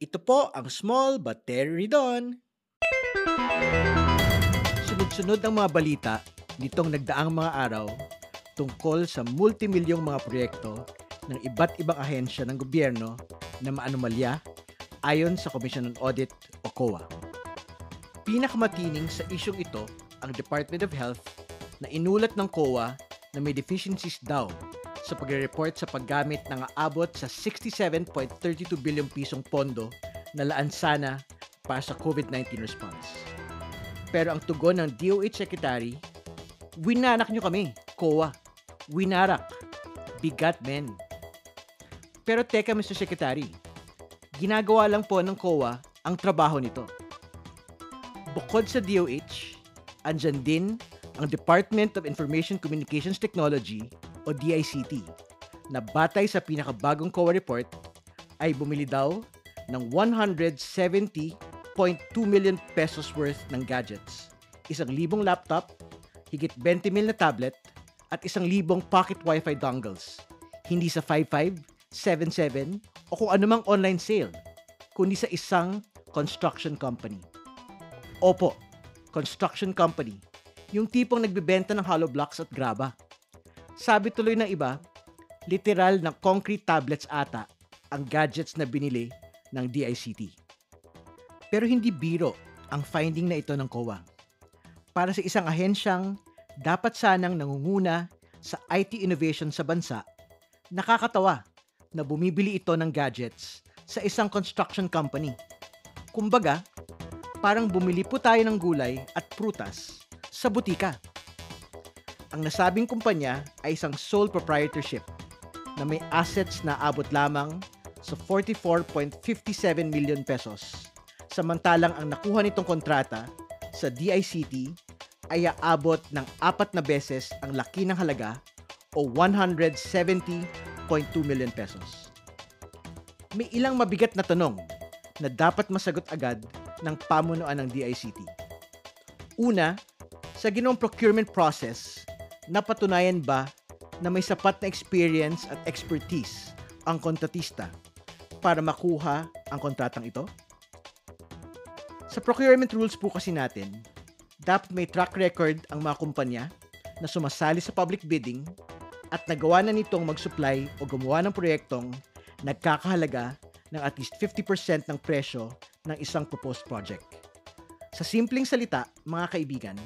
Ito po ang small but very don. Sunod-sunod ang mga balita nitong nagdaang mga araw tungkol sa multimilyong mga proyekto ng iba't ibang ahensya ng gobyerno na maanomalya ayon sa Commission on Audit o COA. Pinakamatining sa isyong ito ang Department of Health na inulat ng COA na may deficiencies daw sa pagre-report sa paggamit ng aabot sa 67.32 bilyong pisong pondo na laansana para sa COVID-19 response. Pero ang tugon ng DOH Secretary, "Winanak nyo kami, COA. Winarak. Bigat, men." Pero teka, Mr. Secretary, ginagawa lang po ng COA ang trabaho nito. Bukod sa DOH, andyan din ang Department of Information Communications Technology o DICT, na batay sa pinakabagong COA report ay bumili daw ng 170.2 million pesos worth ng gadgets, 1,000 laptop, higit 20,000 na tablet, at 1,000 pocket wifi dongles, hindi sa 55, 77, o kung anumang online sale, kundi sa isang construction company. Opo, construction company, yung tipong nagbibenta ng hollow blocks at graba. Sabi tuloy ng iba, literal na concrete tablets ata ang gadgets na binili ng DICT. Pero hindi biro ang finding na ito ng COA. Para sa isang ahensyang dapat sanang nangunguna sa IT innovation sa bansa, nakakatawa na bumibili ito ng gadgets sa isang construction company. Kumbaga, parang bumili po tayo ng gulay at prutas sa butika. Ang nasabing kumpanya ay isang sole proprietorship na may assets na abot lamang sa 44.57 million pesos, samantalang ang nakuha nitong kontrata sa DICT ay aabot ng 4 na beses ang laki ng halaga o 170.2 million pesos. May ilang mabigat na tanong na dapat masagot agad ng pamunuan ng DICT. Una, sa ginawang procurement process, napatunayan ba na may sapat na experience at expertise ang kontratista para makuha ang kontratang ito? Sa procurement rules po kasi natin, dapat may track record ang mga kumpanya na sumasali sa public bidding at nagawa na nitong mag-supply o gumawa ng proyektong nagkakahalaga ng at least 50% ng presyo ng isang proposed project. Sa simpleng salita, mga kaibigan,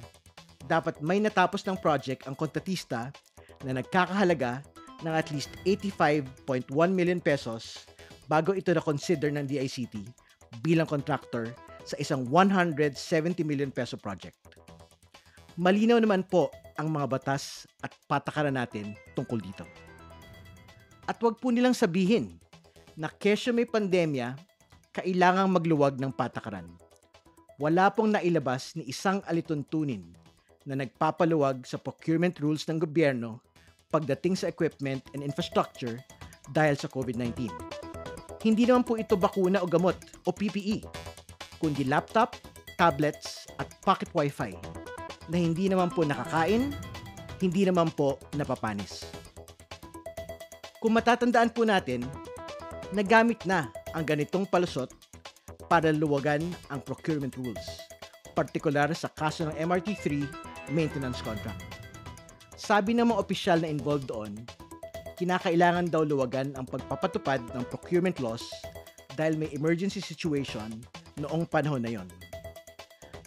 dapat may natapos ng project ang kontratista na nagkakahalaga ng at least 85.1 million pesos bago ito na-consider ng DICT bilang contractor sa isang 170 million peso project. Malinaw naman po ang mga batas at patakaran natin tungkol dito. At huwag po nilang sabihin na kesyo may pandemya, kailangang magluwag ng patakaran. Wala pong nailabas ni isang alituntunin na nagpapaluwag sa procurement rules ng gobyerno pagdating sa equipment and infrastructure dahil sa COVID-19. Hindi naman po ito bakuna o gamot o PPE, kundi laptop, tablets at pocket wifi na hindi naman po nakakain, hindi naman po napapanis. Kung matatandaan po natin, nagamit na ang ganitong palusot para luwagan ang procurement rules, partikular sa kaso ng MRT-3 maintenance contract. Sabi ng mga opisyal na involved doon, kinakailangan daw luwagan ang pagpapatupad ng procurement laws dahil may emergency situation noong panahon na yon.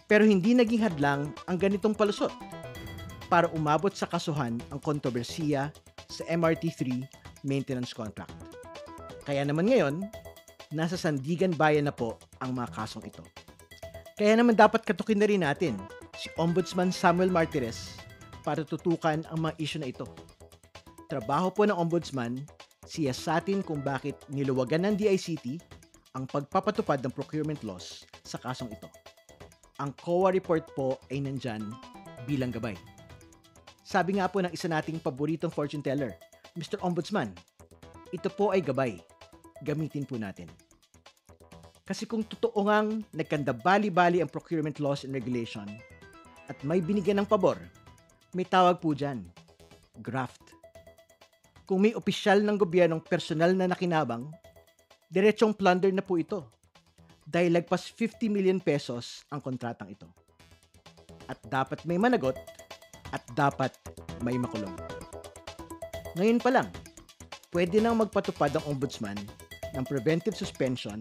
Pero hindi naging hadlang ang ganitong palusot para umabot sa kasuhan ang kontrobersiya sa MRT-3 maintenance contract. Kaya naman ngayon, nasa Sandiganbayan na po ang mga kasong ito. Kaya naman dapat katukin na rin natin si Ombudsman Samuel Martires para tutukan ang mga isyu na ito. Trabaho po ng Ombudsman siyasatin kung bakit niluwagan ng DICT ang pagpapatupad ng procurement laws sa kasong ito. Ang COA report po ay nandyan bilang gabay. Sabi nga po ng isa nating paboritong fortune teller, Mr. Ombudsman, ito po ay gabay. Gamitin po natin. Kasi kung totoo ngang nagkandabali-bali ang procurement laws and regulation at may binigyan ng pabor, may tawag po dyan, graft. Kung may opisyal ng gobyernong personal na nakinabang, diretsong plunder na po ito dahil lagpas 50 million pesos ang kontratang ito. At dapat may managot at dapat may makulong. Ngayon pa lang, pwede nang magpatupad ang ombudsman ng preventive suspension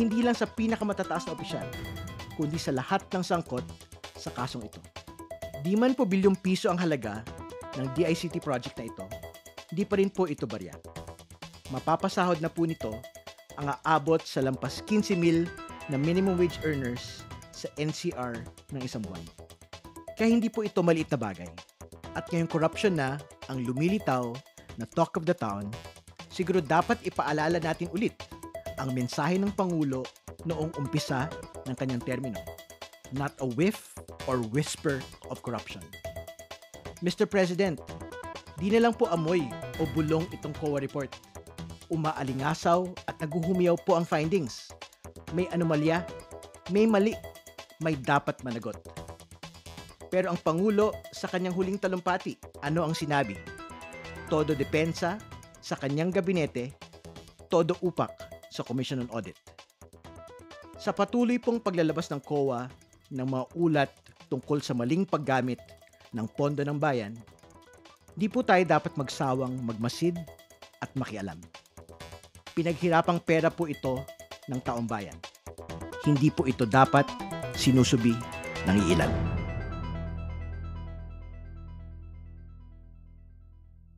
hindi lang sa pinakamatataas na opisyal, kundi sa lahat ng sangkot sa kasong ito. Di man po bilyong piso ang halaga ng DICT project na ito, di pa rin po ito barya. Mapapasahod na po nito ang aabot sa lampas 15,000 na minimum wage earners sa NCR ng isang buwan. Kaya hindi po ito maliit na bagay. At ngayong corruption na ang lumilitaw na talk of the town, siguro dapat ipaalala natin ulit ang mensahe ng Pangulo noong umpisa ng kanyang termino. Not a whiff or whisper of corruption. Mr. President, di na lang po amoy o bulong itong COA report. Umaalingasaw at naguhumiyaw po ang findings. May anomalya, may mali, may dapat managot. Pero ang Pangulo sa kanyang huling talumpati, ano ang sinabi? Todo depensa sa kanyang gabinete, todo upak sa Commission on Audit. Sa patuloy pong paglalabas ng COA ng mga ulat tungkol sa maling paggamit ng pondo ng bayan, di po tayo dapat magsawang magmasid at makialam. Pinaghirapang pera po ito ng taong bayan. Hindi po ito dapat sinusubi ng iilan.